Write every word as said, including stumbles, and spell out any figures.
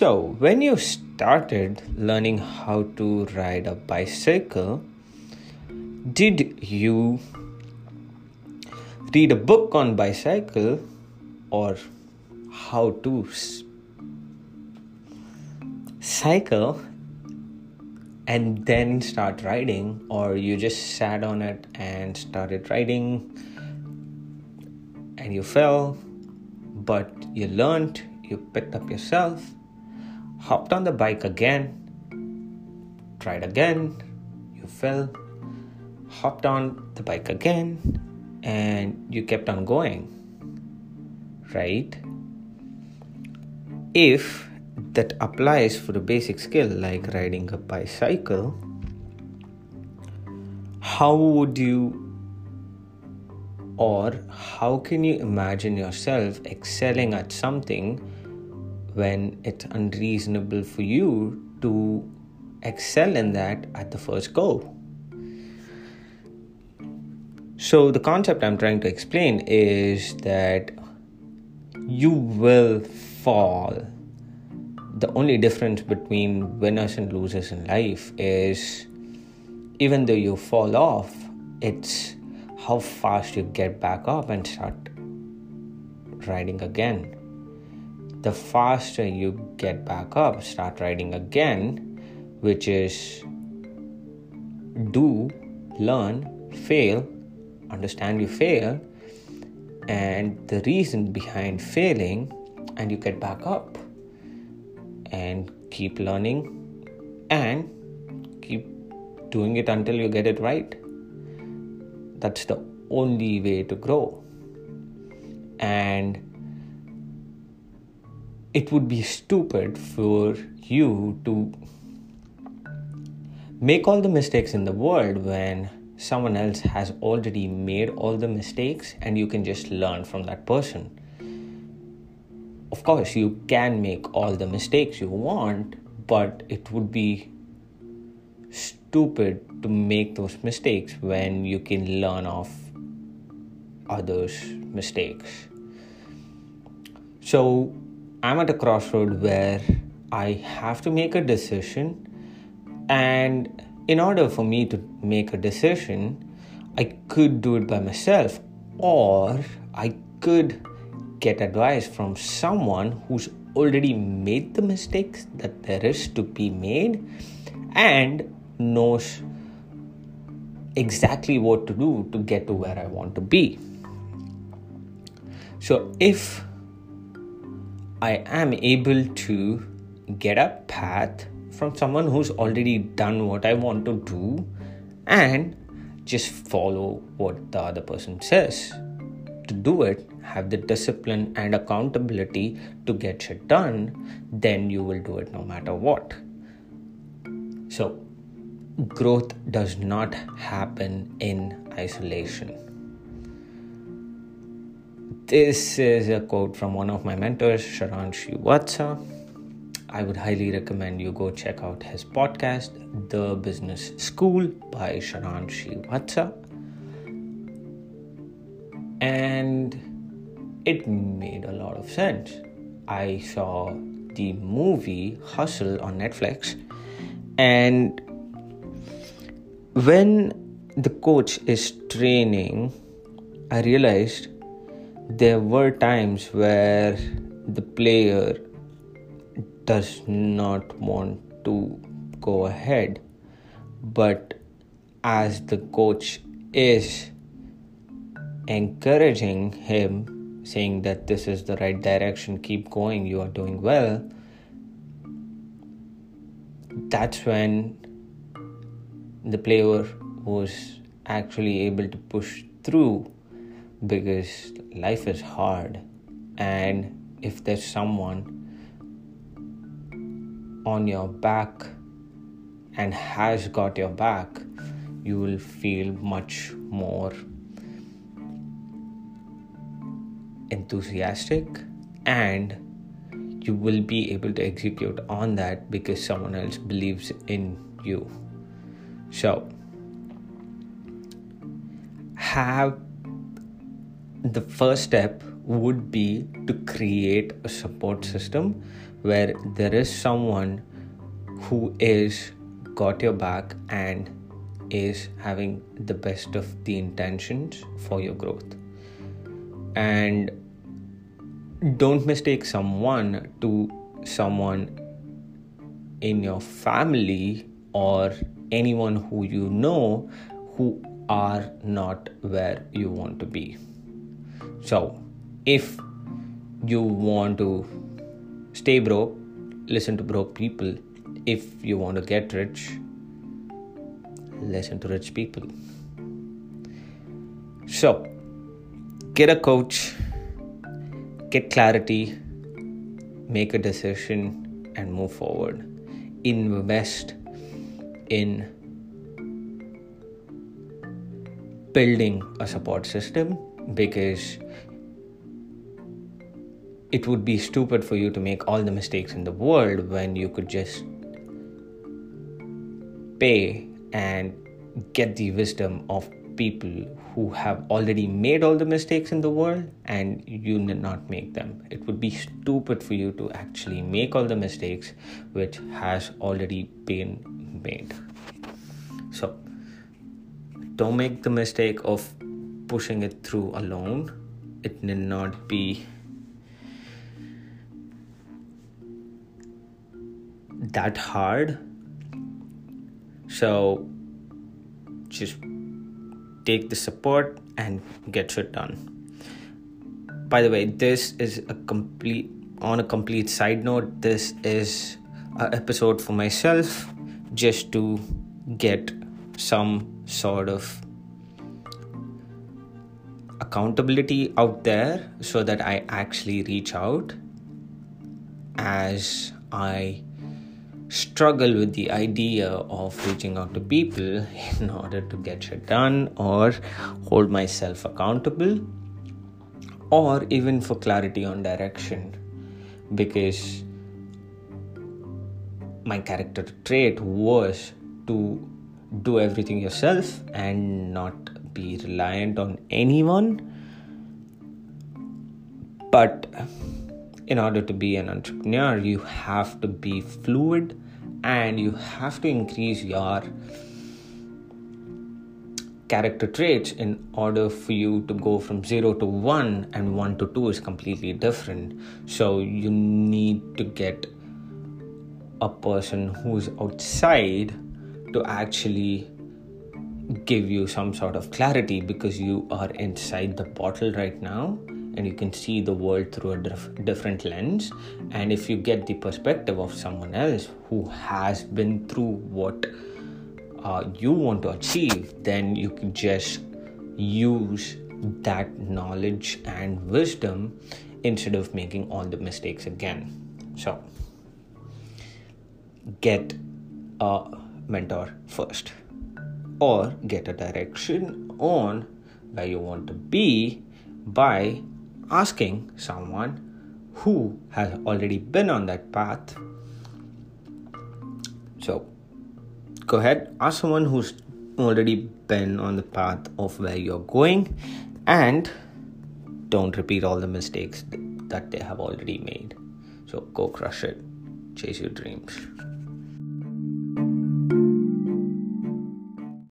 So when you started learning how to ride a bicycle, did you read a book on bicycle or how to cycle and then start riding, or you just sat on it and started riding and you fell, but you learned, you picked up yourself, hopped on the bike again, tried again, you fell, hopped on the bike again, and you kept on going, right? If that applies for a basic skill like riding a bicycle, how would you or how can you imagine yourself excelling at something when it's unreasonable for you to excel in that at the first go? So the concept I'm trying to explain is that you will fall. The only difference between winners and losers in life is even though you fall off, it's how fast you get back up and start riding again. The faster you get back up, start riding again, which is do, learn, fail, understand you fail and the reason behind failing, and you get back up and keep learning and keep doing it until you get it right. That's the only way to grow. And it would be stupid for you to make all the mistakes in the world when someone else has already made all the mistakes and you can just learn from that person. Of course, you can make all the mistakes you want, but it would be stupid to make those mistakes when you can learn off others' mistakes. So I'm at a crossroad where I have to make a decision, and in order for me to make a decision, I could do it by myself or I could get advice from someone who's already made the mistakes that there is to be made and knows exactly what to do to get to where I want to be. So if I am able to get a path from someone who's already done what I want to do and just follow what the other person says to do it, have the discipline and accountability to get shit done, then you will do it no matter what. So growth does not happen in isolation. This is a quote from one of my mentors, Sharan Srivatsa. I would highly recommend you go check out his podcast, The Business School by Sharan Srivatsa. And it made a lot of sense. I saw the movie Hustle on Netflix. And when the coach is training, I realized there were times where the player does not want to go ahead, but as the coach is encouraging him, saying that this is the right direction, keep going, you are doing well, that's when the player was actually able to push through, because life is hard and if there's someone on your back and has got your back, you will feel much more enthusiastic and you will be able to execute on that because someone else believes in you. So have the first step would be to create a support system where there is someone who is got your back and is having the best of the intentions for your growth. And don't mistake someone to someone in your family or anyone who you know who are not where you want to be. So if you want to stay broke, listen to broke people. If you want to get rich, listen to rich people. So get a coach, get clarity, make a decision, and move forward. Invest in building a support system, because it would be stupid for you to make all the mistakes in the world when you could just pay and get the wisdom of people who have already made all the mistakes in the world and you did not make them. It would be stupid for you to actually make all the mistakes which has already been made. So don't make the mistake of pushing it through alone. It need not be that hard. So just take the support and get shit done. By the way, this is a complete on a complete side note, this is an episode for myself just to get some sort of accountability out there so that I actually reach out, as I struggle with the idea of reaching out to people in order to get shit done or hold myself accountable or even for clarity on direction, because my character trait was to do everything yourself and not be reliant on anyone. But in order to be an entrepreneur, you have to be fluid and you have to increase your character traits in order for you to go from zero to one, and one to two is completely different. So you need to get a person who's outside to actually give you some sort of clarity, because you are inside the bottle right now. And you can see the world through a diff- different lens. And if you get the perspective of someone else who has been through what uh, you want to achieve, then you can just use that knowledge and wisdom instead of making all the mistakes again. So get a mentor first, or get a direction on where you want to be by asking someone who has already been on that path. So go ahead, ask someone who's already been on the path of where you're going, and don't repeat all the mistakes that they have already made. So go crush it, chase your dreams.